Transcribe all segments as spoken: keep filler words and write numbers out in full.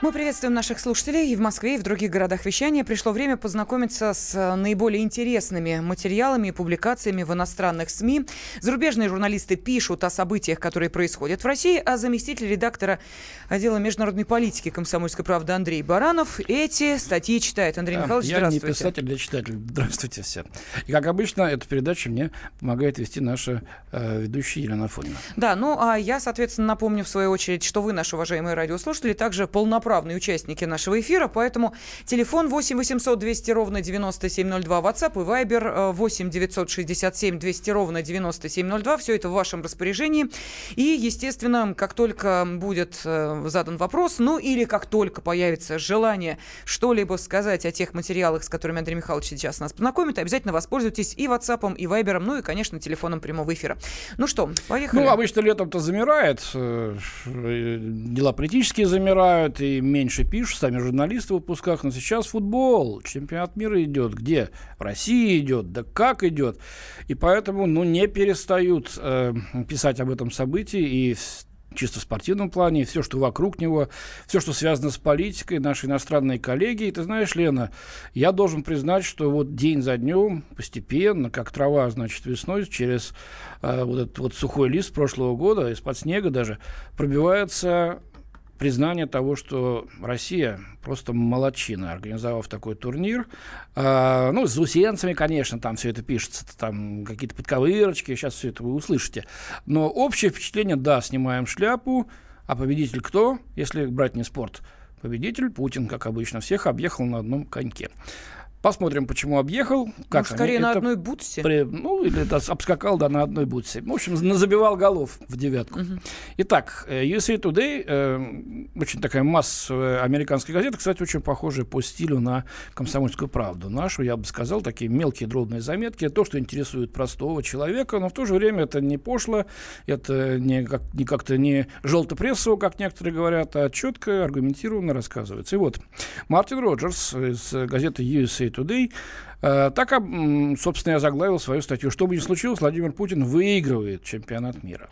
Мы приветствуем наших слушателей и в Москве, и в других городах вещания. Пришло время познакомиться с наиболее интересными материалами и публикациями в иностранных СМИ. Зарубежные журналисты пишут о событиях, которые происходят в России, а заместитель редактора отдела международной политики «Комсомольской правды» Андрей Баранов эти статьи читает. Андрей да, Михайлович, я здравствуйте. Я не писатель, я читатель. Здравствуйте все. И, как обычно, эту передачу мне помогает вести наша э, ведущая Елена Афонина. Да, ну а я, соответственно, напомню в свою очередь, что вы, наши уважаемые радиослушатели, также полноправные участники нашего эфира, поэтому телефон восемь восемьсот двести ровно девяносто семь ноль два, WhatsApp и Viber восемь девятьсот шестьдесят семь двести ровно девяносто семь ноль два, все это в вашем распоряжении. И, естественно, как только будет задан вопрос, ну или как только появится желание что-либо сказать о тех материалах, с которыми Андрей Михайлович сейчас нас познакомит, обязательно воспользуйтесь и WhatsApp, и Viber, ну и, конечно, телефоном прямого эфира. Ну что, поехали. Ну, обычно летом-то замирает, дела политические замирают, и меньше пишут сами журналисты в отпусках, но сейчас футбол, чемпионат мира идет, где Россия идет, да как идет, и поэтому, ну, не перестают э, писать об этом событии и чисто в спортивном плане, все, что вокруг него, все, что связано с политикой, наши иностранные коллеги. И ты знаешь, Лена, я должен признать, что вот день за днем, постепенно, как трава, значит, весной, через э, вот этот вот сухой лист прошлого года, из-под снега даже, пробивается признание того, что Россия просто молодчина, организовав такой турнир. Э, ну, с заусенцами, конечно, там все это пишется, там какие-то подковырочки, сейчас все это вы услышите. Но общее впечатление, да, снимаем шляпу, а победитель кто, если брать не спорт? Победитель Путин, как обычно, всех объехал на одном коньке. Посмотрим, почему объехал. Как ну, скорее, на это одной бутсе. При... Ну, или да, обскакал, да, на одной бутсе. В общем, забивал голов в девятку. Uh-huh. Итак, Ю Эс Эй Тудей, э, очень такая массовая американская газета, кстати, очень похожая по стилю на «Комсомольскую правду» нашу, я бы сказал, такие мелкие дробные заметки, то, что интересует простого человека, но в то же время это не пошло, это не, как, не как-то не желтопрессово, как некоторые говорят, а четко, аргументированно рассказывается. И вот Мартин Роджерс из газеты Ю Эс Эй Тудей. Так, собственно, я заглавил свою статью. Что бы ни случилось, Владимир Путин выигрывает чемпионат мира.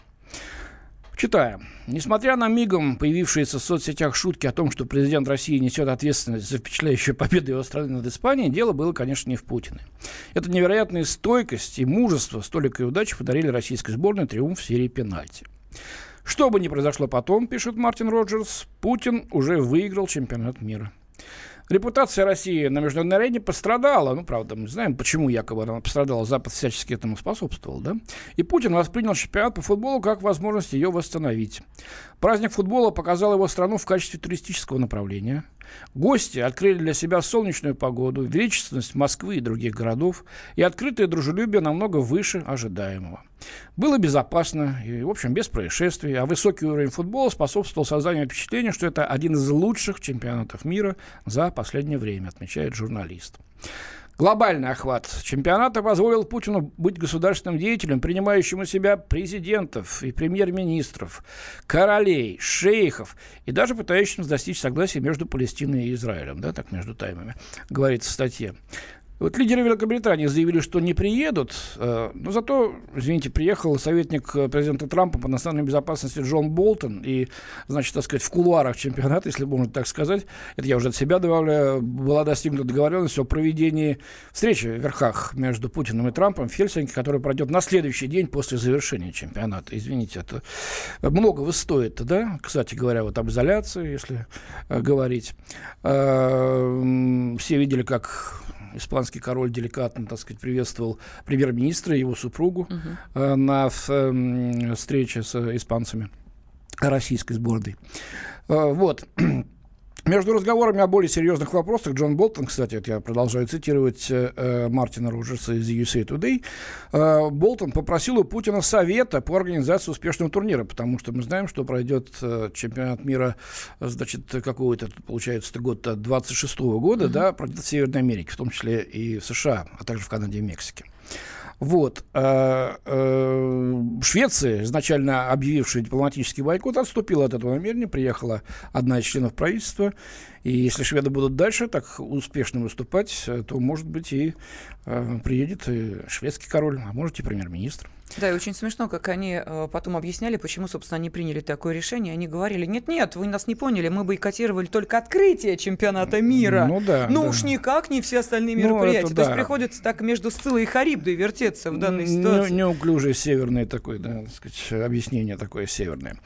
Читаем. Несмотря на мигом появившиеся в соцсетях шутки о том, что президент России несет ответственность за впечатляющую победу его страны над Испанией, дело было, конечно, не в Путине. Эта невероятная стойкость и мужество столика и удачи подарили российской сборной триумф в серии пенальти. Что бы ни произошло потом, пишет Мартин Роджерс, Путин уже выиграл чемпионат мира. Репутация России на международной арене пострадала. Ну, правда, мы знаем, почему якобы она пострадала. Запад всячески этому способствовал, да? И Путин воспринял чемпионат по футболу как возможность ее восстановить. Праздник футбола показал его страну в качестве туристического направления. Гости открыли для себя солнечную погоду, величественность Москвы и других городов и открытое дружелюбие намного выше ожидаемого. Было безопасно и, в общем, без происшествий, а высокий уровень футбола способствовал созданию впечатления, что это один из лучших чемпионатов мира за последнее время, отмечает журналист. Глобальный охват чемпионата позволил Путину быть государственным деятелем, принимающим у себя президентов и премьер-министров, королей, шейхов и даже пытающимся достичь согласия между Палестиной и Израилем, да, так между таймами, говорится в статье. Вот лидеры Великобритании заявили, что не приедут, э, но зато, извините, приехал советник президента Трампа по национальной безопасности Джон Болтон, и, значит, так сказать, в кулуарах чемпионата, если можно так сказать, это я уже от себя добавляю, была достигнута договоренность о проведении встречи в верхах между Путиным и Трампом в Хельсинки, которая пройдет на следующий день после завершения чемпионата. Извините, это многого стоит, да, кстати говоря, вот об изоляции, если э, говорить. Э, э, все видели, как испанский король деликатно, так сказать, приветствовал премьер-министра и его супругу uh-huh. э, на э, встрече с э, испанцами российской сборной. Э, вот. Между разговорами о более серьезных вопросах Джон Болтон, кстати, это я продолжаю цитировать э, Мартина Роджерса из Ю Эс Эй Тудей, э, Болтон попросил у Путина совета по организации успешного турнира, потому что мы знаем, что пройдет э, чемпионат мира, значит, какого-то, получается, год двадцать шестого года, mm-hmm. да, пройдет в Северной Америке, в том числе и в США, а также в Канаде и Мексике. Вот. Швеция, изначально объявившая дипломатический бойкот, отступила от этого намерения, приехала одна из членов правительства, И если шведы будут дальше так успешно выступать, то, может быть, и э, приедет и шведский король, а может, и премьер-министр. Да, и очень смешно, как они потом объясняли, почему, собственно, они приняли такое решение. Они говорили, нет-нет, вы нас не поняли, мы бойкотировали только открытие чемпионата мира. Ну да. Ну да. Уж никак не все остальные ну, мероприятия. То да. есть приходится так между Сциллой и Харибдой вертеться в данной ситуации. Не, неуклюжее северное такое, да, так сказать, объяснение такое северное.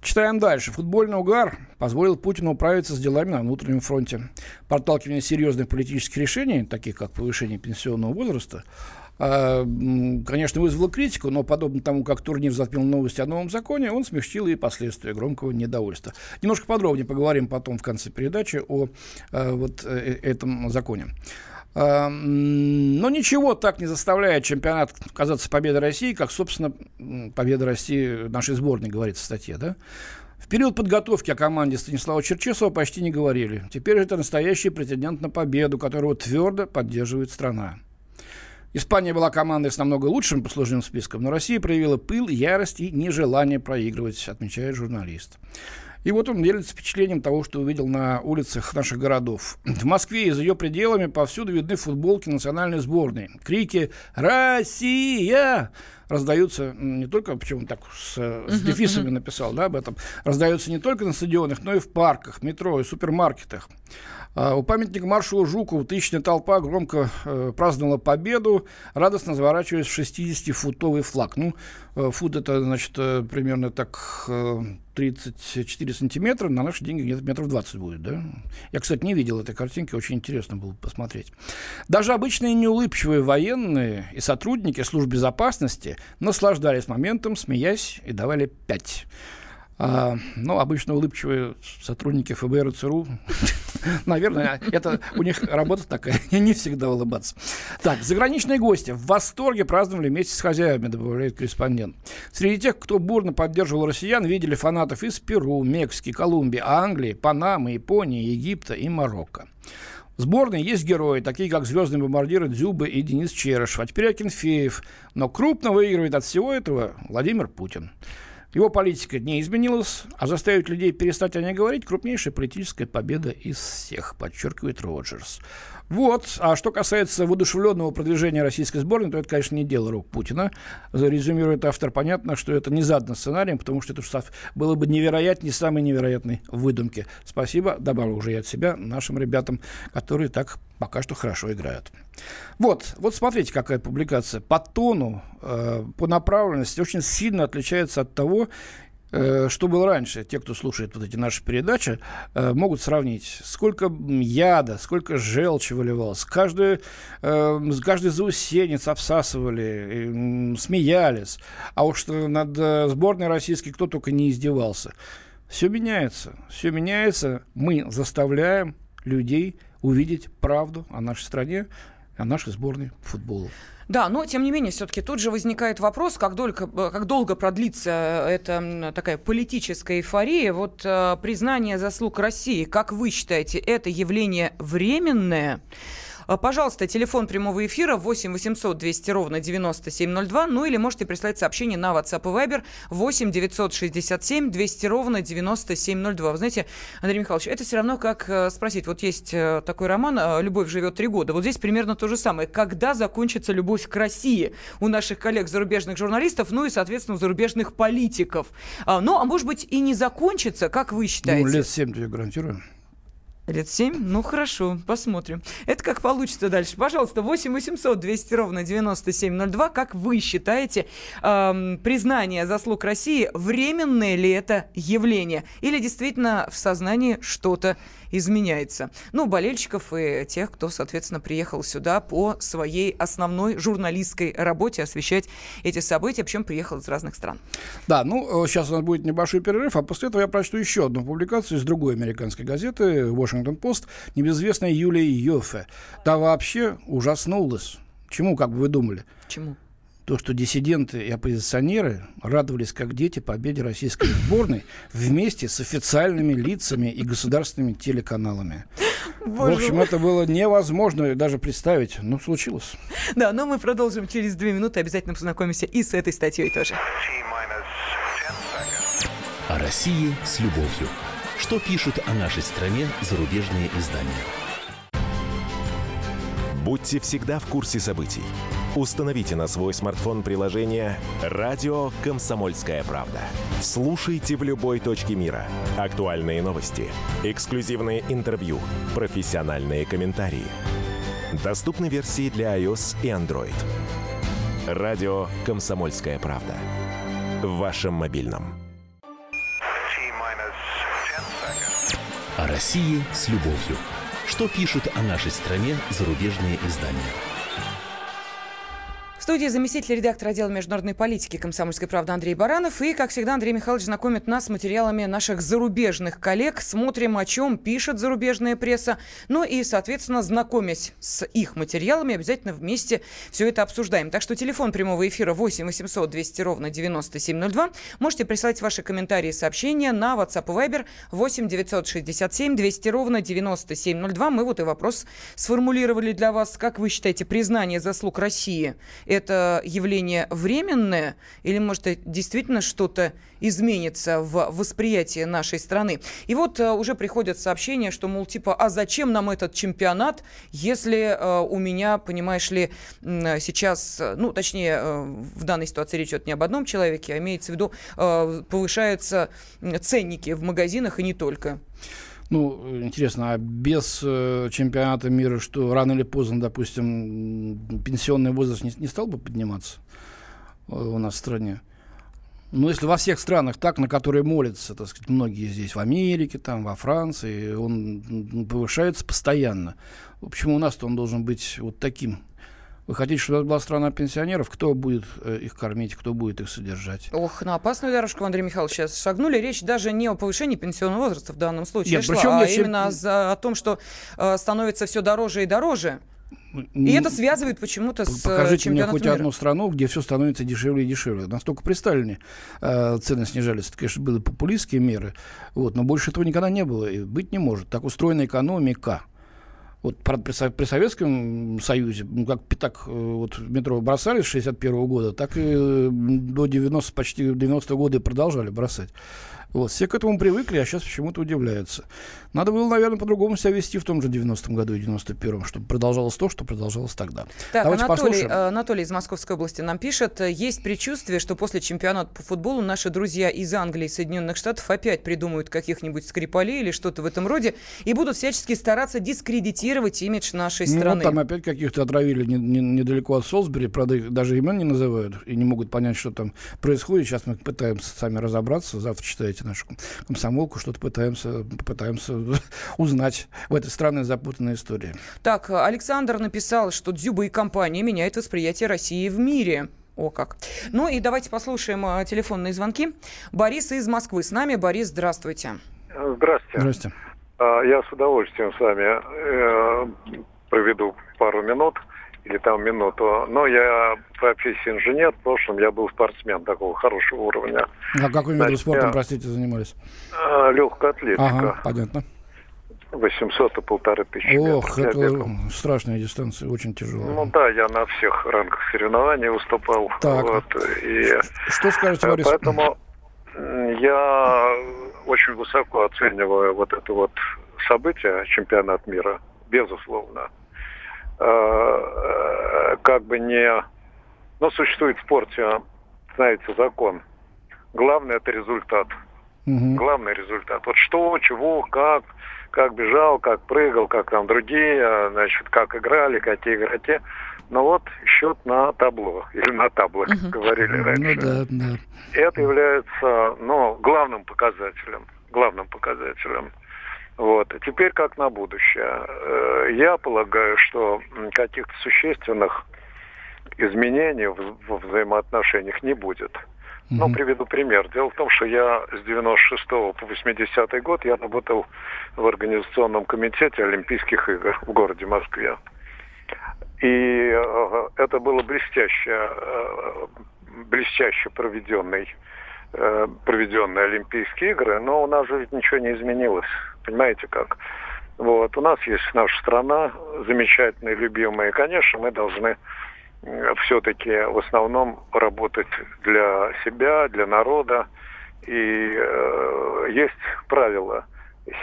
Читаем дальше. Футбольный угар позволил Путину управиться с делами на внутреннем фронте. Подталкивание серьезных политических решений, таких как повышение пенсионного возраста, конечно, вызвало критику, но, подобно тому, как Турнев затмил новости о новом законе, он смягчил и последствия громкого недовольства. Немножко подробнее поговорим потом в конце передачи о вот этом законе. Но ничего так не заставляет чемпионат казаться победой России, как, собственно, победа России нашей сборной, говорится в статье, да? В период подготовки о команде Станислава Черчесова почти не говорили. Теперь это настоящий претендент на победу, которого твердо поддерживает страна. Испания была командой с намного лучшим послужным списком, но Россия проявила пыл, ярость и нежелание проигрывать, отмечает журналист. И вот он делится впечатлением того, что увидел на улицах наших городов. В Москве и за ее пределами повсюду видны футболки национальной сборной. Крики «Россия!» раздаются не только, почему так с, с дефисами написал, да, об этом, раздаются не только на стадионах, но и в парках, метро и супермаркетах. А, у памятника маршалу Жукову тысячная толпа громко э, праздновала победу, радостно заворачиваясь в шестидесятифутовый флаг. Ну, э, фут это, значит, э, примерно так э, тридцать четыре сантиметра, на наши деньги где-то метров двадцать будет, да? Я, кстати, не видел этой картинки, очень интересно было посмотреть. Даже обычные неулыбчивые военные и сотрудники служб безопасности наслаждались моментом, смеясь, и давали пять. А, ну, обычно улыбчивые сотрудники ФБР и ЦРУ, наверное, это у них работа такая, не всегда улыбаться. Так, заграничные гости в восторге праздновали вместе с хозяевами, добавляет корреспондент. Среди тех, кто бурно поддерживал россиян, видели фанатов из Перу, Мексики, Колумбии, Англии, Панамы, Японии, Египта и Марокко. В сборной есть герои, такие как звездные бомбардиры Дзюба и Денис Черышев, а теперь Акинфеев. Но крупно выигрывает от всего этого Владимир Путин. Его политика не изменилась, а заставить людей перестать о ней говорить – крупнейшая политическая победа из всех, подчеркивает Роджерс. Вот. А что касается воодушевленного продвижения российской сборной, то это, конечно, не дело рук Путина. Резюмирует автор. Понятно, что это не задано сценарием, потому что это было бы невероятней самой невероятной выдумки. Спасибо, добавлю уже я от себя, нашим ребятам, которые так пока что хорошо играют. Вот, вот смотрите, какая публикация. По тону, э, по направленности очень сильно отличается от того, э, что было раньше. Те, кто слушает вот эти наши передачи, э, могут сравнить, сколько яда, сколько желчи выливалось. Каждую, э, каждый заусенец обсасывали, э, смеялись. А уж над сборной российской кто только не издевался. Все меняется, все меняется. Мы заставляем людей увидеть правду о нашей стране, о нашей сборной по футболу. Да, но, тем не менее, все-таки тут же возникает вопрос, как долго, как долго продлится эта такая политическая эйфория. Вот признание заслуг России, как вы считаете, это явление временное? Пожалуйста, телефон прямого эфира восемь восемьсот двести ровно девяносто семь ноль два, ну или можете прислать сообщение на WhatsApp и Viber восемь девятьсот шестьдесят семь двести ровно девяносто семь ноль два. Вы знаете, Андрей Михайлович, это все равно как спросить, вот есть такой роман «Любовь живет три года», вот здесь примерно то же самое. Когда закончится любовь к России у наших коллег зарубежных журналистов, ну и, соответственно, у зарубежных политиков? Ну, а может быть и не закончится, как вы считаете? Ну, лет семь, я гарантирую. Лет семь? Ну, хорошо, посмотрим. Это как получится дальше. Пожалуйста, восемь восемьсот двести ровно девяносто семь ноль два. Как вы считаете, эм, признание заслуг России, временное ли это явление? Или действительно в сознании что-то изменяется? Ну, болельщиков и тех, кто, соответственно, приехал сюда по своей основной журналистской работе освещать эти события, причем приехал из разных стран. Да, ну, сейчас у нас будет небольшой перерыв, а после этого я прочту еще одну публикацию из другой американской газеты Washington Post, небезызвестная Юлия Йоффе. Да вообще ужаснулась. Чему, как бы вы думали? Чему? То, что диссиденты и оппозиционеры радовались, как дети, победе российской сборной вместе с официальными лицами и государственными телеканалами. Боже. В общем, это было невозможно даже представить. Но случилось. Да, но мы продолжим через две минуты. Обязательно познакомимся и с этой статьей тоже. О России с любовью. что пишут о нашей стране зарубежные издания. Будьте всегда в курсе событий. Установите на свой смартфон приложение «Радио Комсомольская правда». Слушайте в любой точке мира. Актуальные новости, эксклюзивные интервью, профессиональные комментарии. Доступны версии для iOS и Android. «Радио Комсомольская правда». В вашем мобильном. О России с любовью. Что пишут о нашей стране зарубежные издания? В студии заместитель редактора отдела международной политики «Комсомольской правды» Андрей Баранов. И, как всегда, Андрей Михайлович знакомит нас с материалами наших зарубежных коллег. Смотрим, о чем пишет зарубежная пресса. Ну и, соответственно, знакомясь с их материалами, обязательно вместе все это обсуждаем. Так что телефон прямого эфира восемь восемьсот двести ровно девяносто семь ноль два. Можете присылать ваши комментарии и сообщения на WhatsApp и Viber восемь девятьсот шестьдесят семь двести ровно девяносто семь ноль два. Мы вот и вопрос сформулировали для вас. Как вы считаете, признание заслуг России – это явление временное или, может, действительно что-то изменится в восприятии нашей страны? И вот а, уже приходят сообщения, что, мол, типа, а зачем нам этот чемпионат, если а, у меня, понимаешь ли, сейчас, ну, точнее, в данной ситуации речь идет не об одном человеке, а имеется в виду, а, повышаются ценники в магазинах и не только. Ну, интересно, а без э, чемпионата мира, что рано или поздно, допустим, пенсионный возраст не, не стал бы подниматься э, у нас в стране? Ну, если во всех странах так, на которые молятся, так сказать, многие здесь, в Америке, там, во Франции, он повышается постоянно. Почему у нас-то он должен быть вот таким? Вы хотите, чтобы это была страна пенсионеров? Кто будет их кормить, кто будет их содержать? Ох, на опасную дорожку, Андрей Михайлович, сейчас шагнули. Речь даже не о повышении пенсионного возраста в данном случае. Нет, шла, причем а чем... именно о, о том, что э, становится все дороже и дороже. И это связывает почему-то с чемпионатом мира. Покажите мне хоть одну страну, где все становится дешевле и дешевле. Настолько при Сталине э, цены снижались. Это, конечно, были популистские меры. Вот, но больше этого никогда не было и быть не может. Так устроена экономика. Вот при Советском Союзе, ну, как пятак вот, в метро бросали с шестьдесят первого года, так и до девяностого, почти девяностого года и продолжали бросать. Вот, все к этому привыкли, а сейчас почему-то удивляются. Надо было, наверное, по-другому себя вести в том же девяностом году и девяносто первом, чтобы продолжалось то, что продолжалось тогда. Так, Давайте Анатолий, послушаем. Анатолий из Московской области нам пишет. Есть предчувствие, что после чемпионата по футболу наши друзья из Англии и Соединенных Штатов опять придумают каких-нибудь Скрипалей или что-то в этом роде и будут всячески стараться дискредитировать имидж нашей ну, страны. Ну, там опять каких-то отравили не, не, недалеко от Солсбери, правда, их даже имен не называют и не могут понять, что там происходит. Сейчас мы пытаемся сами разобраться, завтра читаете нашу комсомолку, что-то пытаемся, пытаемся узнать в этой странной запутанной истории. Так, Александр написал, что Дзюба и компания меняют восприятие России в мире. О как. Ну и давайте послушаем а, телефонные звонки. Борис из Москвы с нами. Борис, здравствуйте. Здравствуйте. Здравствуйте. Я с удовольствием с вами проведу пару минут или там минуту. Но я по профессии инженер. В прошлом я был спортсмен такого хорошего уровня. А какой видом спорта, простите, занимались? Легкая атлетика. Ага, понятно. восемьсот и полторы тысячи метров. Ох, это страшная дистанция, очень тяжелая. Ну да, я на всех рамках соревнований выступал. Так. Вот, и... Что скажете, Борис? Поэтому я очень высоко оцениваю вот это вот событие, чемпионат мира, безусловно. Как бы не... Но существует в спорте, знаете, закон. Главное – это результат. Угу. Главный результат. Вот что, чего, как, как бежал, как прыгал, как там другие, значит, как играли, какие игроки. Но вот счет на табло, или на табло, как угу. говорили раньше. Ну, да, да. Это является, ну, главным показателем. Главным показателем. Вот. Теперь как на будущее. Я полагаю, что каких-то существенных изменений во взаимоотношениях не будет. Но приведу пример. Дело в том, что я с девяносто шестого по восьмидесятый год я работал в организационном комитете Олимпийских игр в городе Москве. И это было блестяще, блестяще проведенный проведенные Олимпийские игры, но у нас же ничего не изменилось. Понимаете как? Вот. У нас есть наша страна, замечательная, любимая. И, конечно, мы должны все-таки в основном работать для себя, для народа. И э, есть правила.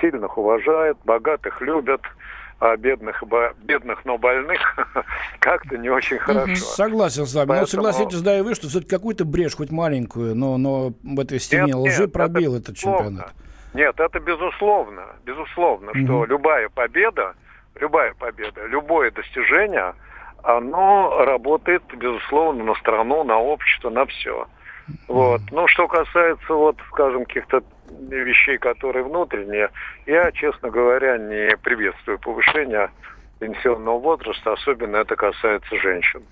сильных уважают, богатых любят, а бедных, бо... бедных, но больных как-то не очень хорошо. Согласен с вами. Поэтому... Но согласитесь, да, и вы, что все-таки какую-то брешь, хоть маленькую, но, но в этой стене нет, лжи нет, пробил это этот чемпионат. Нет, это безусловно. Безусловно, mm-hmm. что любая победа, любая победа, любое достижение, оно работает, безусловно, на страну, на общество, на все. Вот. Ну, что касается, вот, скажем, каких-то вещей, которые внутренние, я, честно говоря, не приветствую повышение пенсионного возраста, особенно это касается женщин.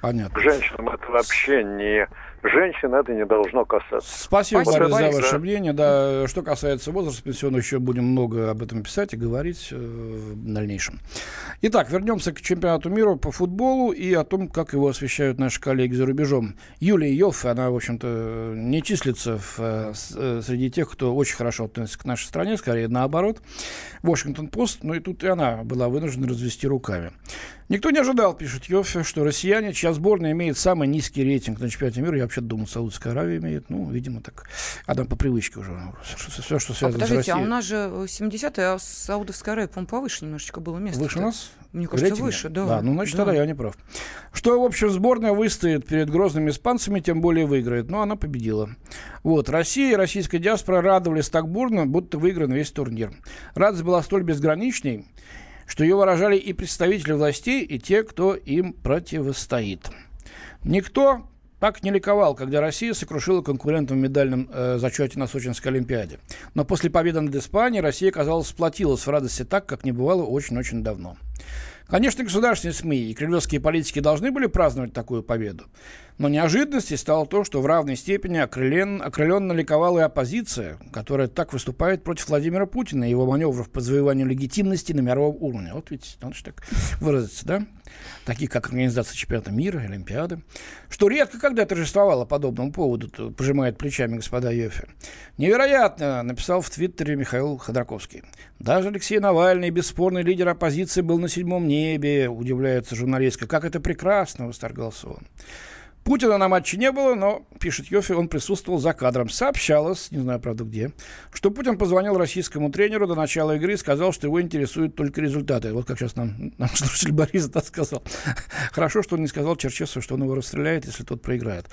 Понятно. Женщинам это вообще не... Женщин это не должно касаться. Спасибо, вот Борис, за ваше да. мнение. Да, что касается возраста пенсионного, еще будем много об этом писать и говорить э, в дальнейшем. Итак, вернемся к чемпионату мира по футболу и о том, как его освещают наши коллеги за рубежом. Юлия Йоффе, она, в общем-то, не числится в, э, среди тех, кто очень хорошо относится к нашей стране, скорее наоборот. Washington Post, ну и тут и она была вынуждена развести руками. Никто не ожидал, пишет Йоффе, что россияне, чья сборная имеет самый низкий рейтинг на чемпионате мира, я вообще думал, Саудовская Аравия имеет, ну, видимо, так, а там по привычке уже, все, что связано а с Россией. А у нас же семидесятые, а Саудовская Аравия, по-моему, повыше немножечко было место. Выше у нас? Мне кажется, рейтинге? Выше, да. Да, ну, значит, да. тогда я не прав. Что, в общем, сборная выстоит перед грозными испанцами, тем более выиграет, но она победила. Вот, Россия и российская диаспора радовались так бурно, будто выигран весь турнир. Радость была столь безграничной, что ее выражали и представители властей, и те, кто им противостоит. Никто так не ликовал, когда Россия сокрушила конкурентов в медальном э, зачете на Сочинской Олимпиаде. Но после победы над Испанией Россия, казалось, сплотилась в радости так, как не бывало очень-очень давно. Конечно, государственные СМИ и кремлевские политики должны были праздновать такую победу. Но неожиданностью стало то, что в равной степени окрылен, окрыленно ликовала и оппозиция, которая так выступает против Владимира Путина и его маневров по завоеванию легитимности на мировом уровне. Вот видите, надо же так выразиться, да? Такие, как организация чемпионата мира, Олимпиады. Что редко когда торжествовала подобному поводу, пожимает плечами господа Йоффе. Невероятно, написал в Твиттере Михаил Ходорковский. Даже Алексей Навальный, бесспорный лидер оппозиции, был на седьмом небе, удивляется журналистка. Как это прекрасно, восторгался он. Путина на матче не было, но, пишет Йоффе, он присутствовал за кадром. Сообщалось, не знаю, правда, где, что Путин позвонил российскому тренеру до начала игры и сказал, что его интересуют только результаты. Вот как сейчас нам, нам слушатель Борис это сказал. Хорошо, что он не сказал Черчесову, что он его расстреляет, если тот проиграет.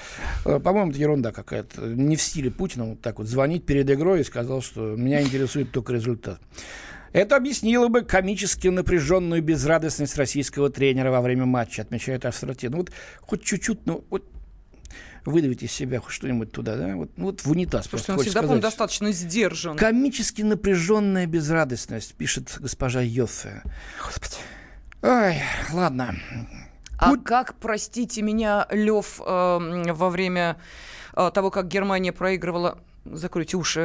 По-моему, это ерунда какая-то. Не в стиле Путина вот так вот звонить перед игрой и сказал, что меня интересует только результат. Это объяснило бы комически напряженную безрадостность российского тренера во время матча, отмечает Австралия. Ну вот хоть чуть-чуть, ну вот выдавите из себя хоть что-нибудь туда, да? Вот, ну, вот в унитаз. Слушайте, он всегда, по-моему, достаточно сдержан. Комически напряженная безрадостность, пишет госпожа Йоффе. Господи. Ой, ладно. А Пу... как, простите меня, Лев, э, во время э, того, как Германия проигрывала... Закройте уши.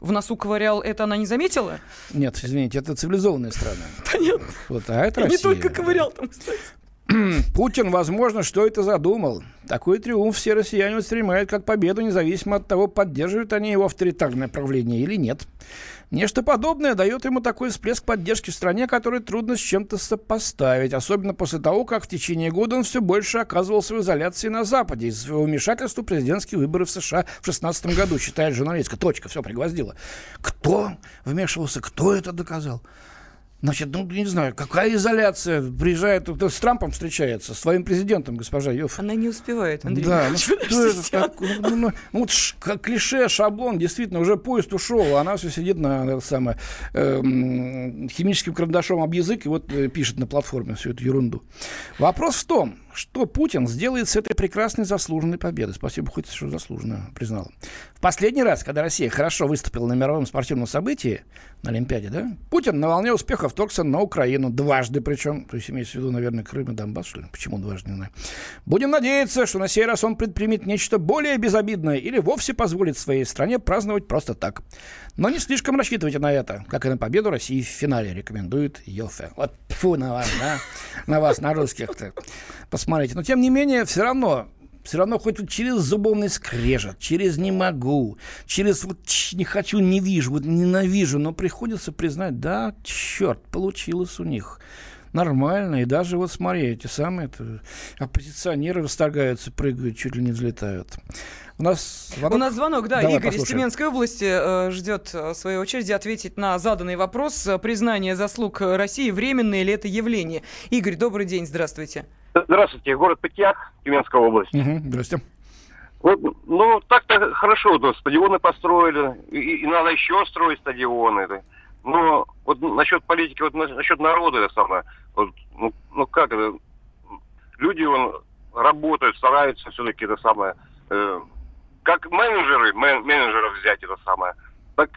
В носу ковырял, это она не заметила? Нет, извините, это цивилизованные страны. Понятно. Вот, а это Россия. Не только ковырял там, кстати. Путин, возможно, что это задумал. Такой триумф все россияне устремляют как победу, независимо от того, поддерживают они его авторитарное правление или нет. Нечто подобное дает ему такой всплеск поддержки в стране, который трудно с чем-то сопоставить, особенно после того, как в течение года он все больше оказывался в изоляции на Западе из-за своего вмешательства в президентские выборы в США в две тысячи шестнадцатом году, считает журналистка. Точка, все пригвоздила. Кто вмешивался, кто это доказал? Значит, ну, не знаю, какая изоляция? Приезжает, с Трампом встречается, с своим президентом, госпожа Йоффе. Она не успевает, Андрей. Да, ну, вот клише, шаблон, действительно, уже поезд ушел, а она все сидит на самое, химическим карандашом об язык и вот пишет на платформе всю эту ерунду. Вопрос в том, что Путин сделает с этой прекрасной заслуженной победой. Спасибо, хоть что заслуженно признала. В последний раз, когда Россия хорошо выступила на мировом спортивном событии, на Олимпиаде, да, Путин на волне успехов торгся на Украину. Дважды причем. То есть имеется в виду, наверное, Крым и Донбасс, что ли? Почему дважды, не знаю. Будем надеяться, что на сей раз он предпримет нечто более безобидное или вовсе позволит своей стране праздновать просто так. Но не слишком рассчитывайте на это, как и на победу России в финале, рекомендует Йоффе. Вот фу на вас, да? На вас, на русских-то. Смотрите, но тем не менее, все равно, все равно хоть вот через зубовный скрежет, через не могу, через вот не хочу, не вижу, вот ненавижу, но приходится признать, да, черт, получилось у них. нормально. И даже вот смотри, эти самые оппозиционеры восторгаются, прыгают, чуть ли не взлетают. У нас звонок, У нас звонок да, Давай, Игорь послушаем. Из Тюменской области э, ждет в своей очереди ответить на заданный вопрос. Признание заслуг России, временное ли это явление? Игорь, добрый день, здравствуйте. Здравствуйте, город Патиак, Тюменская область. Угу, здравствуйте. Вот, ну, так-то хорошо, да, стадионы построили, и, и надо еще строить стадионы. Да. Но вот насчет политики, вот насчет народа, это самое, вот, ну, ну как это, люди он, работают, стараются все-таки это самое... Э, Как менеджеры, мен, менеджеров взять это самое, так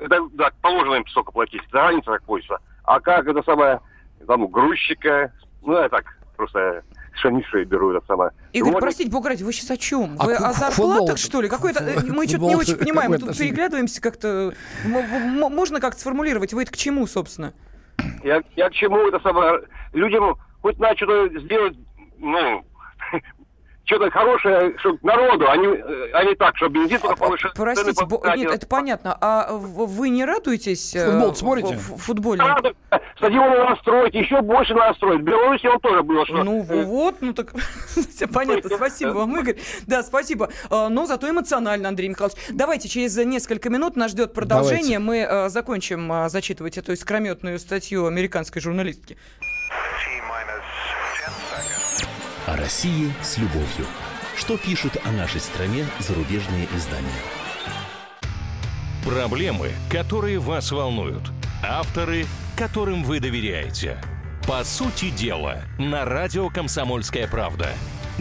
это, да, положено им высоко платить, заранее так хочется. А как это самое, там, грузчика, ну, я так просто шаниши беру это самое. Игорь, вот, простите, бог ради, вы сейчас о чем? Вы а о зарплатах, футбол, что ли? Какой-то, мы что-то не очень понимаем, мы тут переглядываемся как-то. Можно как-то сформулировать, вы это к чему, собственно? Я, я к чему это самое, людям хоть надо что-то сделать, ну... Что-то хорошее, чтобы народу, а не, а не так, чтобы бензин только повышать. Простите, бо... нет, это понятно. А вы не радуетесь футбол смотрите? В, в футболе? Надо, стадионы надо строить, еще больше надо строить. В Беларуси он тоже было, что... Ну вот, ну так, понятно. Спасибо вам, Игорь. Да, спасибо. Но зато эмоционально, Андрей Михайлович. Давайте, через несколько минут нас ждет продолжение. Давайте. Мы закончим зачитывать эту искрометную статью американской журналистки. О России с любовью. Что пишут о нашей стране зарубежные издания? Проблемы, которые вас волнуют. Авторы, которым вы доверяете. По сути дела, на радио «Комсомольская правда».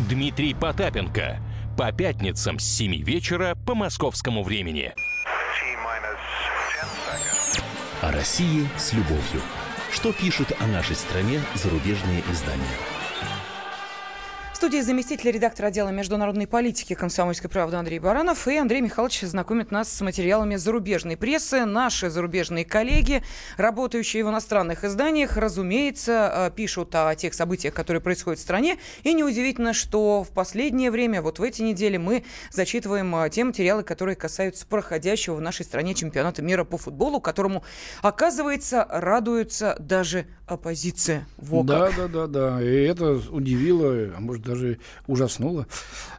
Дмитрий Потапенко. По пятницам с семи вечера по московскому времени. О России с любовью. Что пишут о нашей стране зарубежные издания? В студии заместитель редактора отдела международной политики «Комсомольской правды» Андрей Баранов. И Андрей Михайлович знакомит нас с материалами зарубежной прессы. Наши зарубежные коллеги, работающие в иностранных изданиях, разумеется, пишут о тех событиях, которые происходят в стране. И неудивительно, что в последнее время, вот в эти недели, мы зачитываем те материалы, которые касаются проходящего в нашей стране чемпионата мира по футболу, которому, оказывается, радуется даже оппозиция. Во как. Да, да, да, да. И это удивило, а может, даже ужаснуло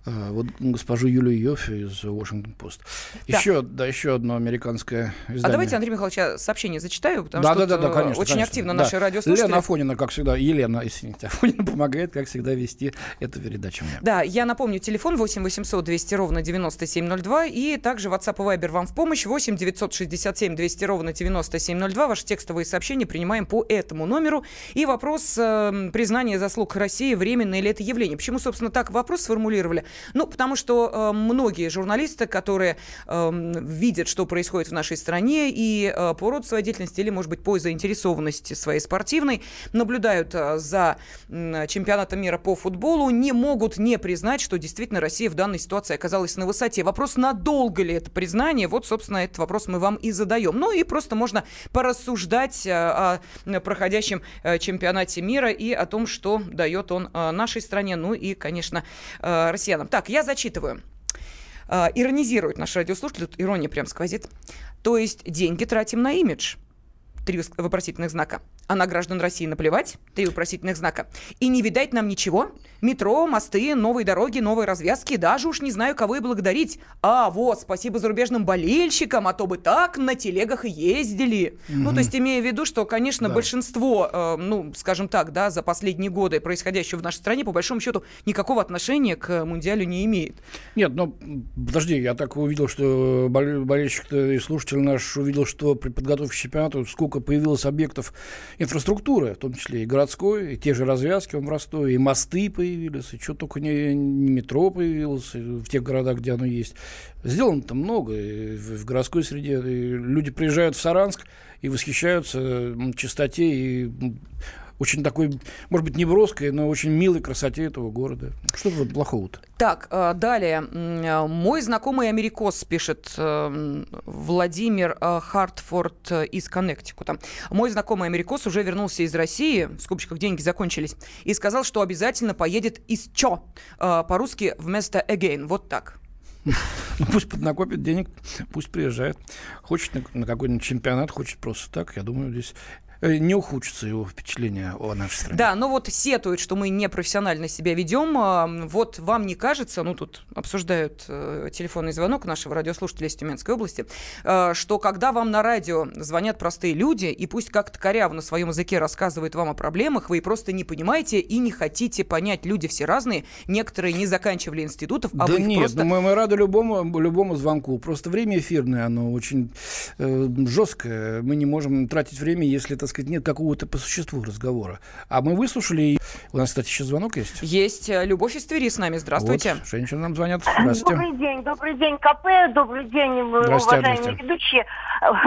вот госпожу Юлию Йоффе из Washington Post. Да. Еще, да, еще одно американское издание. А давайте, Андрей Михайлович, я сообщение зачитаю, потому да, что да, да, да, конечно, очень конечно. активно да. наши радиослушатели... Елена Афонина, как всегда, Елена, извините, Афонина помогает, как всегда, вести эту передачу мне. Да, я напомню, телефон восемь восемьсот двести ровно девяносто семь ноль два, и также WhatsApp и Viber вам в помощь, восемь девятьсот шестьдесят семь двести ровно девяносто семь ноль два. Ваши текстовые сообщения принимаем по этому номеру. И вопрос э, признания заслуг России, временное ли это явление? Почему, собственно, так вопрос сформулировали? Ну, потому что э, многие журналисты, которые э, видят, что происходит в нашей стране, и э, по роду своей деятельности или, может быть, по заинтересованности своей спортивной, наблюдают э, за э, чемпионатом мира по футболу, не могут не признать, что действительно Россия в данной ситуации оказалась на высоте. Вопрос, надолго ли это признание? Вот, собственно, этот вопрос мы вам и задаем. Ну и просто можно порассуждать э, о проходящем э, чемпионате мира и о том, что дает он э, нашей стране. Ну и, конечно, россиянам. Так, я зачитываю. Иронизирует наш радиослушатель. Тут ирония прям сквозит. То есть деньги тратим на имидж. Три вопросительных знака. А на граждан России наплевать. Три вопросительных знака. И не видать нам ничего. Метро, мосты, новые дороги, новые развязки. Даже уж не знаю, кого и благодарить. А вот, спасибо зарубежным болельщикам, а то бы так на телегах и ездили. Mm-hmm. Ну, то есть, имея в виду, что, конечно, да. большинство, э, ну, скажем так, да, за последние годы происходящего в нашей стране, по большому счету, никакого отношения к Мундиалю не имеет. Нет, ну, подожди, я так увидел, что болельщик-то и слушатель наш увидел, что при подготовке к чемпионату сколько появилось объектов инфраструктуры, в том числе и городской, и те же развязки в Ростове, и мосты появились, и что только не, не метро появилось в тех городах, где оно есть. Сделано-то много и в городской среде. И люди приезжают в Саранск и восхищаются чистоте и очень такой, может быть, неброской, но очень милой красоте этого города. Что тут плохого-то? Так, далее. Мой знакомый америкос, пишет Владимир Хартфорд из Коннектикута. Мой знакомый америкос уже вернулся из России, в скобочках деньги закончились, и сказал, что обязательно поедет из чё. По-русски вместо again. Вот так. Ну, пусть поднакопит денег, пусть приезжает. Хочет на какой-нибудь чемпионат, хочет просто так. Я думаю, здесь не ухудшится его впечатление о нашей стране. Да, но вот сетуют, что мы непрофессионально себя ведем. Вот вам не кажется, ну тут обсуждают э, телефонный звонок нашего радиослушателя из Тюменской области, э, что когда вам на радио звонят простые люди, и пусть как-то коряво на своем языке рассказывают вам о проблемах, вы просто не понимаете и не хотите понять. Люди все разные, некоторые не заканчивали институтов, а да вы их нет, просто... Да нет, мы, мы рады любому, любому звонку. Просто время эфирное, оно очень э, жесткое. Мы не можем тратить время, если это так сказать, нет какого-то по существу разговора. А мы выслушали. У нас, кстати, еще звонок есть. Есть. Любовь из Твери с нами. Здравствуйте. Вот, женщины нам звонят. Здравствуйте. Добрый день. Добрый день, КП. Добрый день, уважаемые ведущие.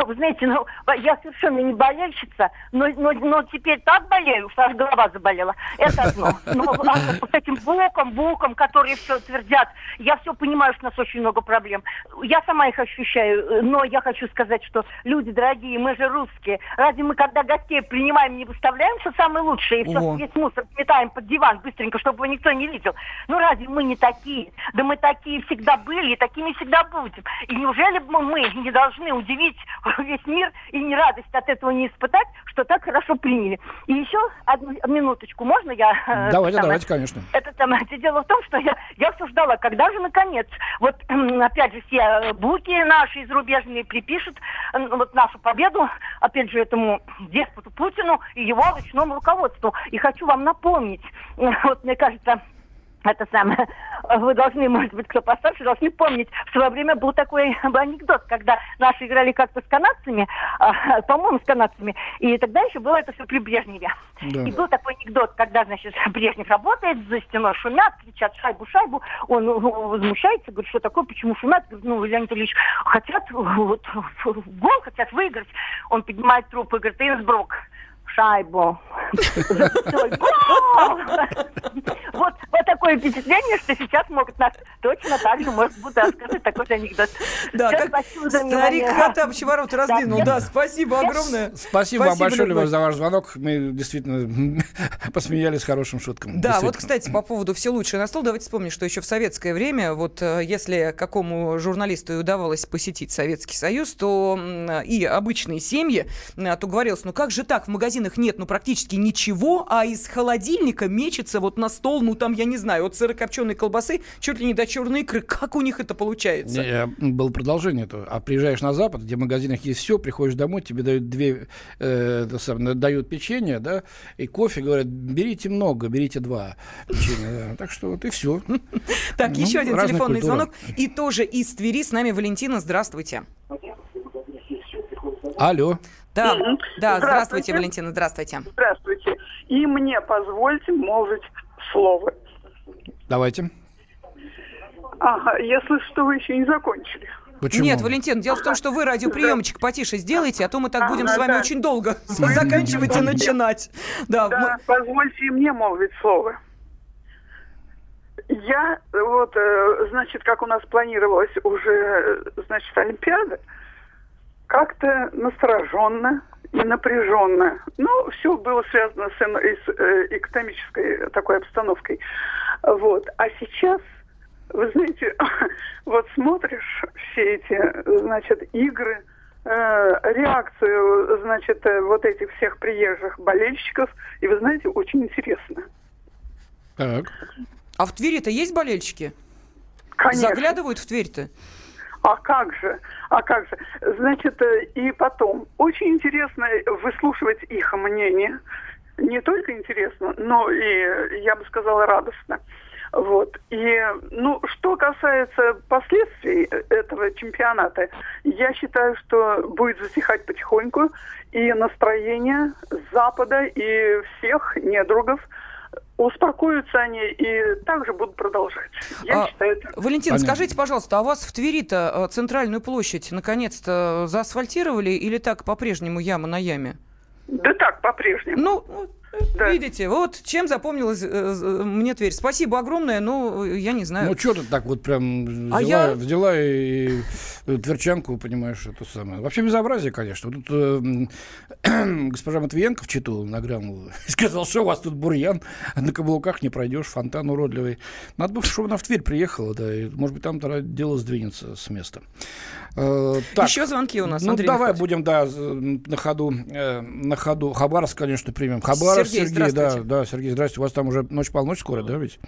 Вы знаете, ну, я совершенно не болельщица, но, но, но теперь так болею, что аж голова заболела. Это одно. Но с этим блоком, блоком, которые все твердят, я все понимаю, что у нас очень много проблем. Я сама их ощущаю, но я хочу сказать, что люди дорогие, мы же русские. Разве мы, когда гостей принимаем, не выставляем, что самое лучшее, и все, весь мусор сметаем под диван быстренько, чтобы его никто не видел? Ну разве мы не такие? Да мы такие всегда были, и такими всегда будем. И неужели бы мы не должны удивить весь мир и не радость от этого не испытать, что так хорошо приняли? И еще одну минуточку, можно я? Давайте, там, давайте, конечно. Это, там, это дело в том, что я, я все ждала, когда же наконец, вот опять же все блоки наши изрубежные припишут вот нашу победу, опять же этому деспоту Путину и его ручному руководству. И хочу вам напомнить, вот мне кажется... Это самое. Вы должны, может быть, кто постарше, должны помнить. В свое время был такой анекдот, когда наши играли как-то с канадцами, а, по-моему, с канадцами, и тогда еще было это все при Брежневе. Да. И был такой анекдот, когда, значит, Брежнев работает, за стеной шумят, кричат «шайбу, шайбу», он возмущается, говорит, что такое, почему шумят? Говорит, ну, Леонид Ильич, хотят вот, гол, хотят выиграть. Он поднимает трубку и говорит: «Инсбрук, шайбу». Вот такое впечатление, что сейчас могут нас точно так же, может, будут рассказать такой же анекдот. Да, как старик Хаттаб Чеварот раздвинул. Да, спасибо огромное. Спасибо вам большое за ваш звонок. Мы действительно посмеялись хорошим шуткам. Да, вот, кстати, по поводу «все лучшее на стол», давайте вспомним, что еще в советское время, вот если какому журналисту удавалось посетить Советский Союз, то и обычные семьи, то говорилось, ну как же так, в магазинах нет, ну практически ничего, а из холодильника мечется вот на стол, ну там, я не знаю, от сырокопченой колбасы чуть ли не до черной икры. Как у них это получается? Я, было продолжение этого. А приезжаешь на Запад, где в магазинах есть все, приходишь домой, тебе дают две, э, самое, дают печенье, да, и кофе, говорят, берите много, берите два печенья. Да. Так что вот и все. Так, ну, еще один телефонный культура. Звонок. И тоже из Твери с нами Валентина. Здравствуйте. Алло. Да, mm-hmm. да здравствуйте. Здравствуйте, Валентина, здравствуйте. Здравствуйте. И мне позвольте молвить слово. Давайте. Ага, я слышу, что вы еще не закончили. Почему? Нет, Валентин, дело в том, что вы радиоприемчик потише сделайте, а то мы так а, будем да, с вами да. очень долго мы заканчивать и начинать. Да, да мы... позвольте мне молвить слово. Я, вот, значит, как у нас планировалась уже, значит, Олимпиада, как-то настороженно и напряженно. Ну, все было связано с экономической такой обстановкой. Вот. А сейчас, вы знаете, вот смотришь все эти, значит, игры, э, реакцию, значит, вот этих всех приезжих болельщиков, и, вы знаете, очень интересно. Так. А в Твери-то есть болельщики? Конечно. Заглядывают в Тверь-то? А как же, а как же. Значит, и потом, очень интересно выслушивать их мнение. Не только интересно, но и, я бы сказала, радостно. Вот. И, ну, что касается последствий этого чемпионата, я считаю, что будет затихать потихоньку, и настроение Запада и всех недругов успокоятся они и также будут продолжать. Я а, считаю это... Валентин, понятно. Скажите, пожалуйста, а вас в Твери-то центральную площадь наконец-то заасфальтировали или так по-прежнему яма на яме? Да так, по-прежнему. Ну, Да. Видите, вот чем запомнилась э, мне Тверь. Спасибо огромное, но я не знаю. Ну, что ты так вот прям взяла, а я... взяла и, и тверчанку, понимаешь, это самое. Вообще безобразие, конечно. Тут э, э, госпожа Матвиенко в Читу на грамму сказала, что у вас тут бурьян, на каблуках не пройдешь, фонтан уродливый. Надо было, чтобы она в Тверь приехала, да, и, может быть, там тогда дело сдвинется с места. Э, так, еще звонки у нас, ну, Андрей. Ну, давай будем, да, на ходу, э, на ходу. Хабаровск, конечно, примем. Хабаровск. Сергей, Сергей, да, да, Сергей, здравствуйте. У вас там уже ночь полночь скоро, да, ведь?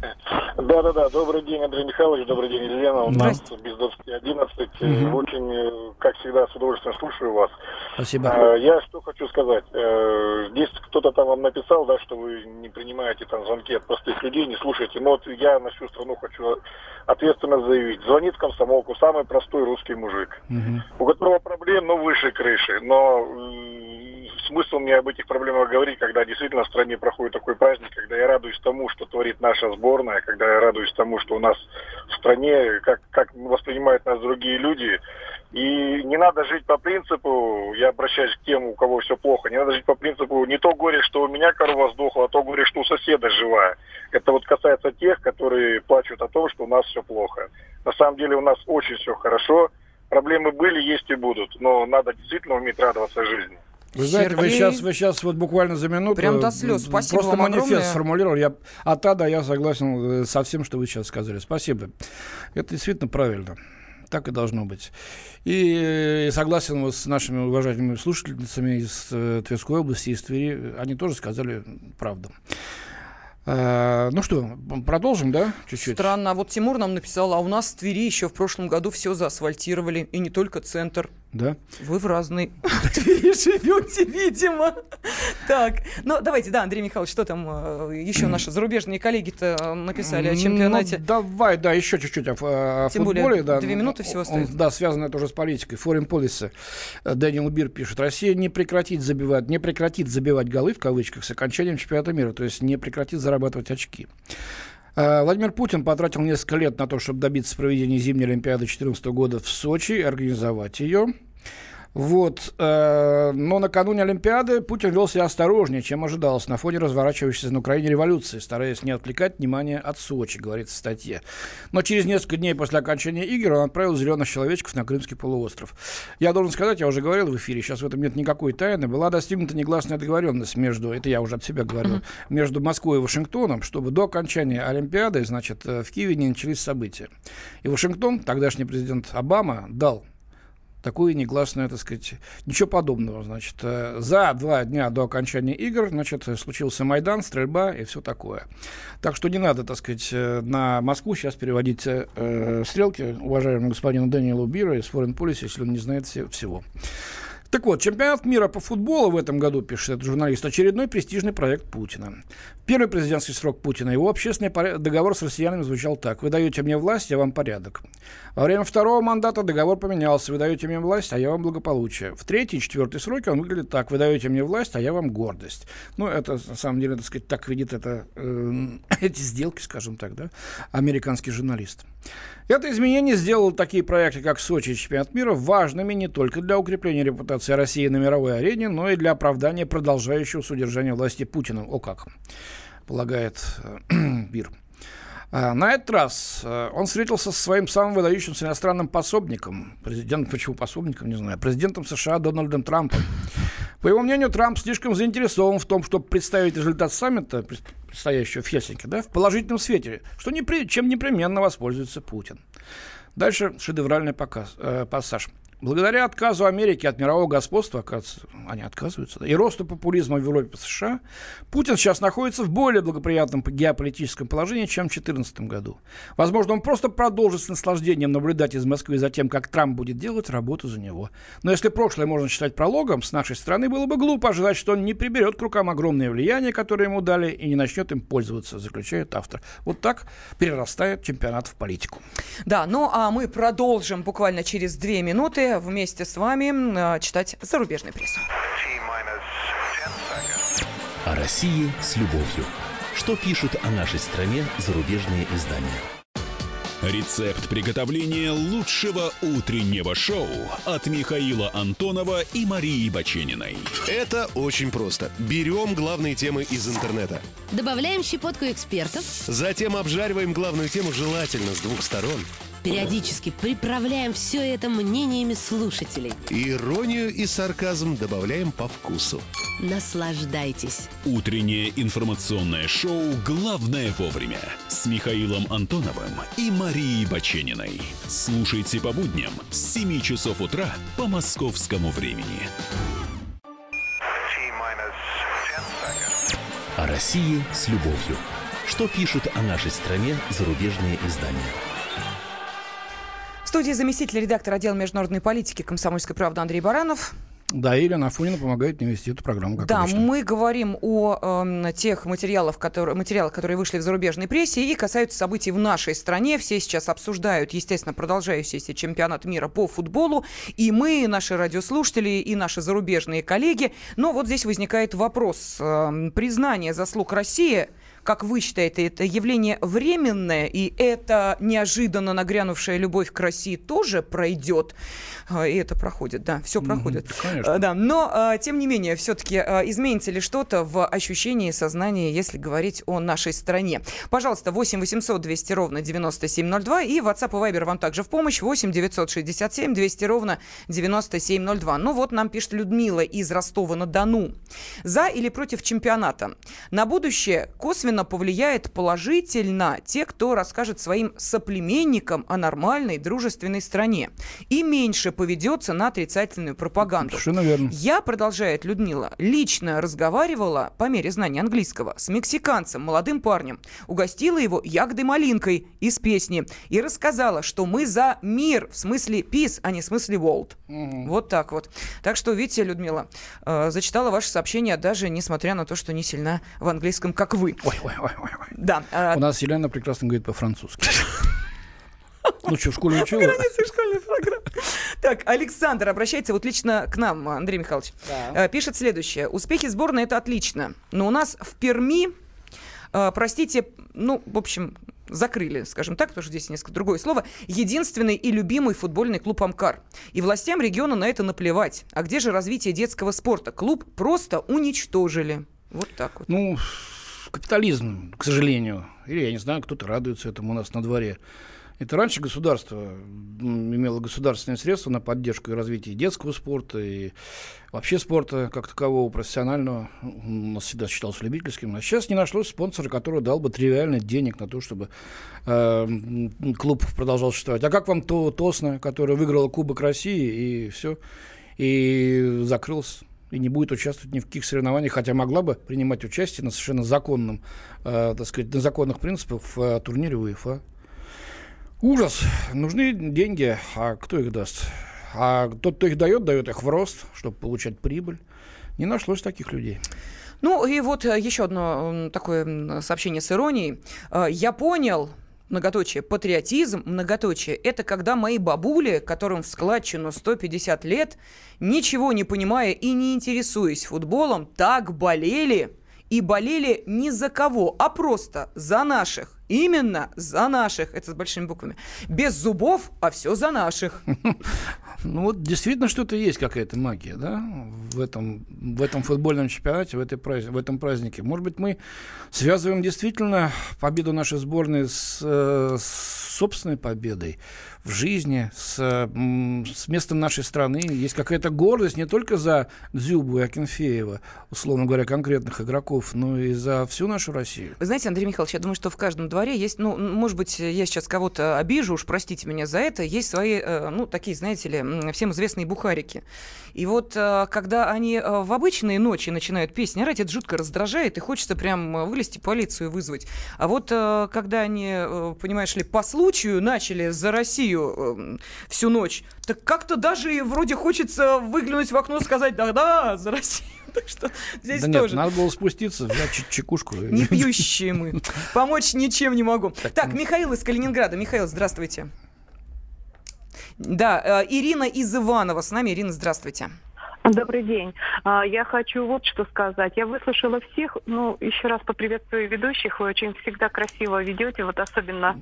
Да, да, да. Добрый день, Андрей Михайлович, добрый день, Елена. У нас без двадцати одиннадцать. Угу. Очень, как всегда, с удовольствием слушаю вас. Спасибо. Я что хочу сказать. Здесь кто-то там вам написал, да, что вы не принимаете там звонки от простых людей, не слушаете. Но вот я на всю страну хочу ответственно заявить. Звонит в комсомолку самый простой русский мужик, угу, у которого проблем, ну, выше крыши, но... Смысл мне об этих проблемах говорить, когда действительно в стране проходит такой праздник, когда я радуюсь тому, что творит наша сборная, когда я радуюсь тому, что у нас в стране, как, как воспринимают нас другие люди. И не надо жить по принципу, я обращаюсь к тем, у кого все плохо, не надо жить по принципу не то горе, что у меня корова сдохла, а то горе, что у соседа живая. Это вот касается тех, которые плачут о том, что у нас все плохо. На самом деле у нас очень все хорошо, проблемы были, есть и будут, но надо действительно уметь радоваться жизни. Вы знаете, Сергей... вы сейчас, вы сейчас вот буквально за минуту прям до слез. Спасибо просто вам манифест огромное. Сформулировал. Я, а та, да, я согласен со всем, что вы сейчас сказали. Спасибо. Это действительно правильно. Так и должно быть. И согласен с нашими уважаемыми слушательницами из Тверской области, из Твери. Они тоже сказали правду. Ну что, продолжим, да? Чуть-чуть. Странно. А вот Тимур нам написал, а у нас в Твери еще в прошлом году все заасфальтировали, и не только центр. Да. Вы в разной Твери живете, видимо. Так, ну давайте, да, Андрей Михайлович, что там еще наши зарубежные коллеги-то написали о чемпионате? Ну, давай, да, еще чуть-чуть о, о тем футболе. Тем более, да, две минуты всего остается. Да, связано это уже с политикой. Foreign Policy. Дэниел Бир пишет, Россия не прекратит забивать, не прекратит забивать голы, в кавычках, с окончанием чемпионата мира, то есть не прекратит зарабатывать очки. Владимир Путин потратил несколько лет на то, чтобы добиться проведения зимней Олимпиады две тысячи четырнадцатого года в Сочи и организовать ее. Вот. Но накануне Олимпиады Путин вел себя осторожнее, чем ожидалось на фоне разворачивающейся на Украине революции, стараясь не отвлекать внимание от Сочи, говорится в статье. Но через несколько дней после окончания игр он отправил зеленых человечков на Крымский полуостров. Я должен сказать, я уже говорил в эфире, сейчас в этом нет никакой тайны, была достигнута негласная договоренность между, это я уже от себя говорил, между Москвой и Вашингтоном, чтобы до окончания Олимпиады, значит, в Киеве не начались события. И Вашингтон, тогдашний президент Обама, дал такое негласное, так сказать, ничего подобного, значит. За два дня до окончания игр, значит, случился Майдан, стрельба и все такое. Так что не надо, так сказать, на Москву сейчас переводить э, стрелки уважаемому господину Дэниелу Биру из Foreign Policy, если он не знает всего. Так вот, чемпионат мира по футболу в этом году, пишет этот журналист, очередной престижный проект Путина. Первый президентский срок Путина. Его общественный договор с россиянами звучал так. Вы даете мне власть, я вам порядок. Во время второго мандата договор поменялся. Вы даете мне власть, а я вам благополучие. В третий и четвертый сроки он выглядит так. Вы даете мне власть, а я вам гордость. Ну, это, на самом деле, так сказать, так видит это, э, эти сделки, скажем так, да, американский журналист. Это изменение сделало такие проекты, как Сочи и чемпионат мира, важными не только для укрепления репутации России на мировой арене, но и для оправдания продолжающегося удержания власти Путина. О как, полагает Бир. На этот раз он встретился со своим самым выдающимся иностранным пособником, президентом, почему пособником, не знаю, президентом США Дональдом Трампом. По его мнению, Трамп слишком заинтересован в том, чтобы представить результат саммита, предстоящего в Хельсинки, да, в положительном свете, что не при, чем непременно воспользуется Путин. Дальше шедевральный показ, э, пассаж. Благодаря отказу Америки от мирового господства, оказывается, они отказываются, да, и росту популизма в Европе и США, Путин сейчас находится в более благоприятном геополитическом положении, чем в две тысячи четырнадцатом году. Возможно, он просто продолжит с наслаждением наблюдать из Москвы за тем, как Трамп будет делать работу за него. Но если прошлое можно считать прологом, с нашей стороны было бы глупо ожидать, что он не приберет к рукам огромное влияние, которое ему дали, и не начнет им пользоваться, заключает автор. Вот так перерастает чемпионат в политику. Да, ну а мы продолжим буквально через две минуты вместе с вами читать зарубежную прессу. О России с любовью. Что пишут о нашей стране зарубежные издания? Рецепт приготовления лучшего утреннего шоу от Михаила Антонова и Марии Бачениной. Это очень просто. Берем главные темы из интернета. Добавляем щепотку экспертов. Затем обжариваем главную тему, желательно с двух сторон. Периодически приправляем все это мнениями слушателей. Иронию и сарказм добавляем по вкусу. Наслаждайтесь. Утреннее информационное шоу «Главное вовремя» с Михаилом Антоновым и Марией Бачениной. Слушайте по будням с семи часов утра по московскому времени. О России с любовью. Что пишут о нашей стране зарубежные издания? В студии заместитель редактора отдела международной политики «Комсомольской правды» Андрей Баранов. Да, Елена Афонина помогает мне вести эту программу, как обычно. Да, мы говорим о э, тех материалах которые, материалах, которые вышли в зарубежной прессе и касаются событий в нашей стране. Все сейчас обсуждают, естественно, продолжающийся чемпионат мира по футболу. И мы, и наши радиослушатели, и наши зарубежные коллеги. Но вот здесь возникает вопрос. Э, признание заслуг России, как вы считаете, это явление временное? И это неожиданно нагрянувшая любовь к России тоже пройдет? Э, и это проходит, да, все проходит. Mm-hmm. Да, но, тем не менее, все-таки изменится ли что-то в ощущении сознания, если говорить о нашей стране? Пожалуйста, восемь восемьсот двести ровно девяносто семь ноль два и WhatsApp и Viber вам также в помощь. восемь девятьсот шестьдесят семь двести ровно девяносто семь ноль два. Ну вот нам пишет Людмила из Ростова-на-Дону. За или против чемпионата? На будущее косвенно повлияет положительно те, кто расскажет своим соплеменникам о нормальной, дружественной стране. И меньше поведется на отрицательную пропаганду. Я, продолжает Людмила, лично разговаривала, по мере знания английского, с мексиканцем, молодым парнем. Угостила его ягодой-малинкой из песни. И рассказала, что мы за мир, в смысле peace, а не в смысле world. Mm-hmm. Вот так вот. Так что, видите, Людмила, э, зачитала ваше сообщение, даже несмотря на то, что не сильна в английском, как вы. Ой, ой, ой, ой. Да, э... У нас Елена прекрасно говорит по-французски. Ну что, в школе учила? Границы школьной программы. Так, Александр обращается вот лично к нам, Андрей Михайлович. Да. Пишет следующее. Успехи сборной – это отлично. Но у нас в Перми, простите, ну, в общем, закрыли, скажем так, потому что здесь несколько другое слово, единственный и любимый футбольный клуб «Амкар». И властям региона на это наплевать. А где же развитие детского спорта? Клуб просто уничтожили. Вот так вот. Ну, капитализм, к сожалению. Или, я не знаю, кто-то радуется этому у нас на дворе. Это раньше государство имело государственные средства на поддержку и развитие детского спорта и вообще спорта как такового, профессионального. Он всегда считался любительским. А сейчас не нашлось спонсора, который дал бы тривиально денег на то, чтобы э, клуб продолжал существовать. А как вам то Тосно, которая выиграла Кубок России и все, и закрылась? И не будет участвовать ни в каких соревнованиях, хотя могла бы принимать участие на совершенно законном, э, так сказать, на законных принципах в э, турнире УЕФА. Ужас. Нужны деньги, а кто их даст? А тот, кто их дает, дает их в рост, чтобы получать прибыль. Не нашлось таких людей. Ну и вот еще одно такое сообщение с иронией. Я понял, многоточие, патриотизм, многоточие, это когда мои бабули, которым в складчину сто пятьдесят лет, ничего не понимая и не интересуясь футболом, так болели. И болели не за кого, а просто за наших. Именно за наших. Это с большими буквами. Без зубов, а все за наших. Ну вот действительно что-то есть, какая-то магия, да, в этом, в этом футбольном чемпионате, в, этой празд... в этом празднике. Может быть, мы связываем действительно победу нашей сборной с, с собственной победой в жизни, с, с местом нашей страны. Есть какая-то гордость не только за Дзюбу и Акинфеева, условно говоря, конкретных игроков, но и за всю нашу Россию. Вы знаете, Андрей Михайлович, я думаю, что в каждом дворе есть, ну, может быть, я сейчас кого-то обижу, уж простите меня за это, есть свои, ну, такие, знаете ли, всем известные бухарики. И вот, когда они в обычные ночи начинают песни орать, это жутко раздражает, и хочется прям вылезти, полицию вызвать. А вот, когда они, понимаешь ли, по случаю начали за Россию всю ночь, так как-то даже вроде хочется выглянуть в окно и сказать: да-да, за Россию. Так что здесь да тоже. Нет, надо было спуститься, взять чекушку. Не пьющие мы. Помочь ничем не могу. Так, так, Михаил из Калининграда. Михаил, здравствуйте. Да, Ирина из Иванова с нами. Ирина, здравствуйте. Добрый день. Я хочу вот что сказать. Я выслушала всех, ну, еще раз поприветствую ведущих. Вы очень всегда красиво ведете, вот особенно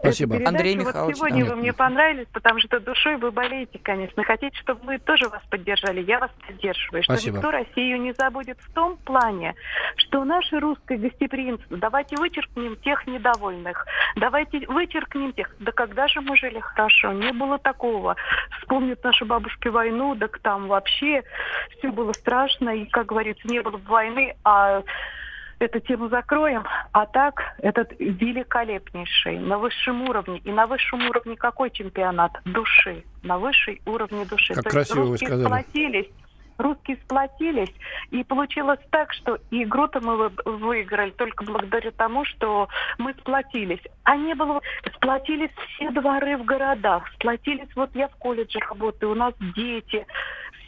Спасибо. Андрей Михайлович. Вот сегодня да. вы мне понравились, потому что душой вы болеете, конечно. Хотите, чтобы мы тоже вас поддержали? Я вас поддерживаю. Что Спасибо. Никто Россию не забудет в том плане, что наше русское гостеприимство. Давайте вычеркнем тех недовольных. Давайте вычеркнем тех. Да когда же мы жили хорошо? Не было такого. Вспомнят наши бабушки войну, так там вообще все было страшно. И, как говорится, не было бы войны, а... Эту тему закроем, а так этот великолепнейший, на высшем уровне. И на высшем уровне какой чемпионат? Души. На высшей уровне души. Как То красиво есть, вы сказали. Сплотились, русские сплотились, и получилось так, что игру-то мы выиграли только благодаря тому, что мы сплотились. А не было... Сплотились все дворы в городах, сплотились... Вот я в колледже работаю, у нас дети...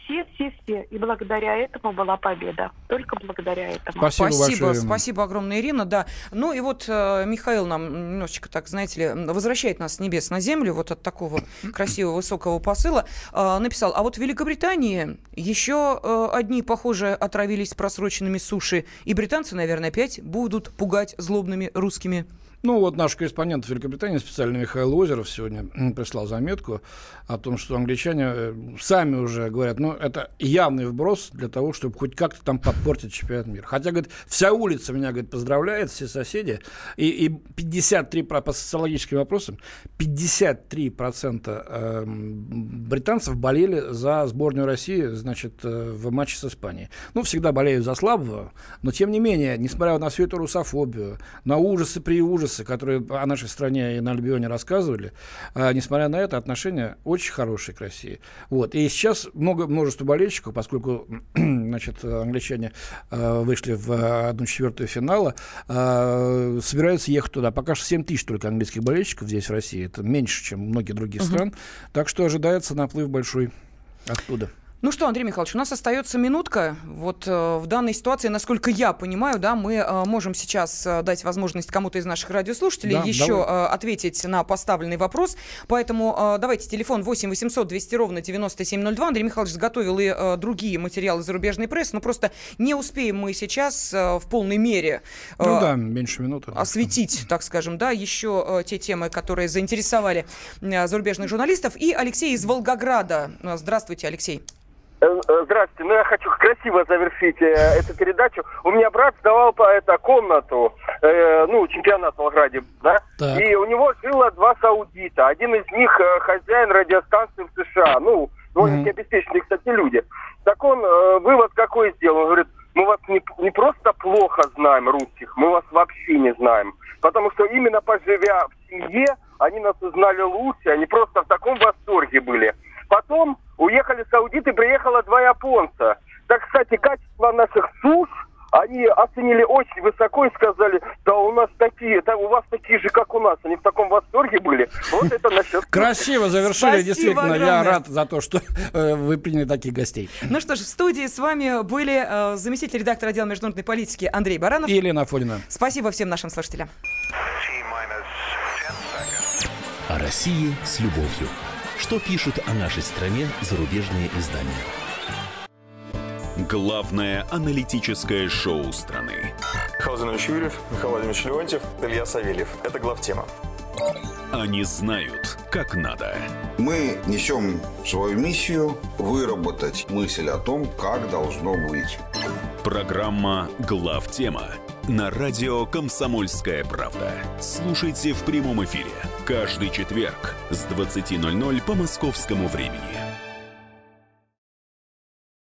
Все-все-все. И благодаря этому была победа. Только благодаря этому. Спасибо, спасибо, большое, спасибо огромное, Ирина. Да. Ну и вот э, Михаил нам немножечко, так, знаете ли, возвращает нас с небес на землю вот от такого красивого высокого посыла. Э, написал, а вот в Великобритании еще э, одни, похоже, отравились просроченными суши. И британцы, наверное, опять будут пугать злобными русскими. Ну вот наш корреспондент в Великобритании, специально Михаил Озеров, сегодня прислал заметку о том, что англичане сами уже говорят, ну это явный вброс для того, чтобы хоть как-то там подпортить чемпионат мира. Хотя, говорит, вся улица меня, говорит, поздравляет, все соседи. И, и пятьдесят три, по социологическим вопросам, пятьдесят три процента британцев болели за сборную России, значит, в матче с Испанией. Ну, всегда болеют за слабого, но тем не менее, несмотря на всю эту русофобию, на ужасы при ужасе, которые о нашей стране и на Альбионе рассказывали, а, несмотря на это, отношения очень хорошие к России. Вот. И сейчас много, множество болельщиков, поскольку значит, англичане а, вышли в одну четвертую финала, а, собираются ехать туда. Пока что семь тысяч только английских болельщиков здесь в России. Это меньше, чем многие другие угу. страны. Так что ожидается наплыв большой оттуда. Ну что, Андрей Михайлович, у нас остается минутка. Вот э, в данной ситуации, насколько я понимаю, да, мы э, можем сейчас э, дать возможность кому-то из наших радиослушателей да, еще э, ответить на поставленный вопрос. Поэтому э, давайте телефон восемь восемьсот двести ровно девяносто семь ноль два. Андрей Михайлович сготовил и э, другие материалы зарубежной прессы, но просто не успеем мы сейчас э, в полной мере э, ну да, меньше минуты, осветить, так скажем, да, еще э, те темы, которые заинтересовали э, зарубежных журналистов. И Алексей из Волгограда. Здравствуйте, Алексей. Здравствуйте. Ну, я хочу красиво завершить э, эту передачу. У меня брат сдавал по, это, комнату, э, ну, чемпионат в Волгограде, да? Так. И у него жило два саудита. Один из них э, хозяин радиостанции в США. Ну, довольно-таки mm-hmm. обеспеченные, кстати, люди. Так он э, вывод какой сделал? Он говорит, мы вас не, не просто плохо знаем, русских, мы вас вообще не знаем. Потому что именно поживя в семье, они нас узнали лучше, они просто в таком восторге были. Потом уехали саудиты, приехало два японца. Так, кстати, качество наших суш они оценили очень высоко и сказали, да у нас такие, да у вас такие же, как у нас. Они в таком восторге были. Вот это насчет... Красиво завершили, Спасибо действительно. Огромное. Я рад за то, что э, вы приняли таких гостей. Ну что ж, в студии с вами были э, заместитель редактора отдела международной политики Андрей Баранов и Елена Афонина. Спасибо всем нашим слушателям. О России с любовью. Что пишут о нашей стране зарубежные издания? Главное аналитическое шоу страны. Михаил Владимирович Юрьев, Михаил Владимирович Леонтьев, Илья Савельев. Это главтема. Они знают, как надо. Мы несем свою миссию выработать мысль о том, как должно быть. Программа «Главтема» на радио «Комсомольская правда». Слушайте в прямом эфире каждый четверг с двадцати ноль ноль по московскому времени.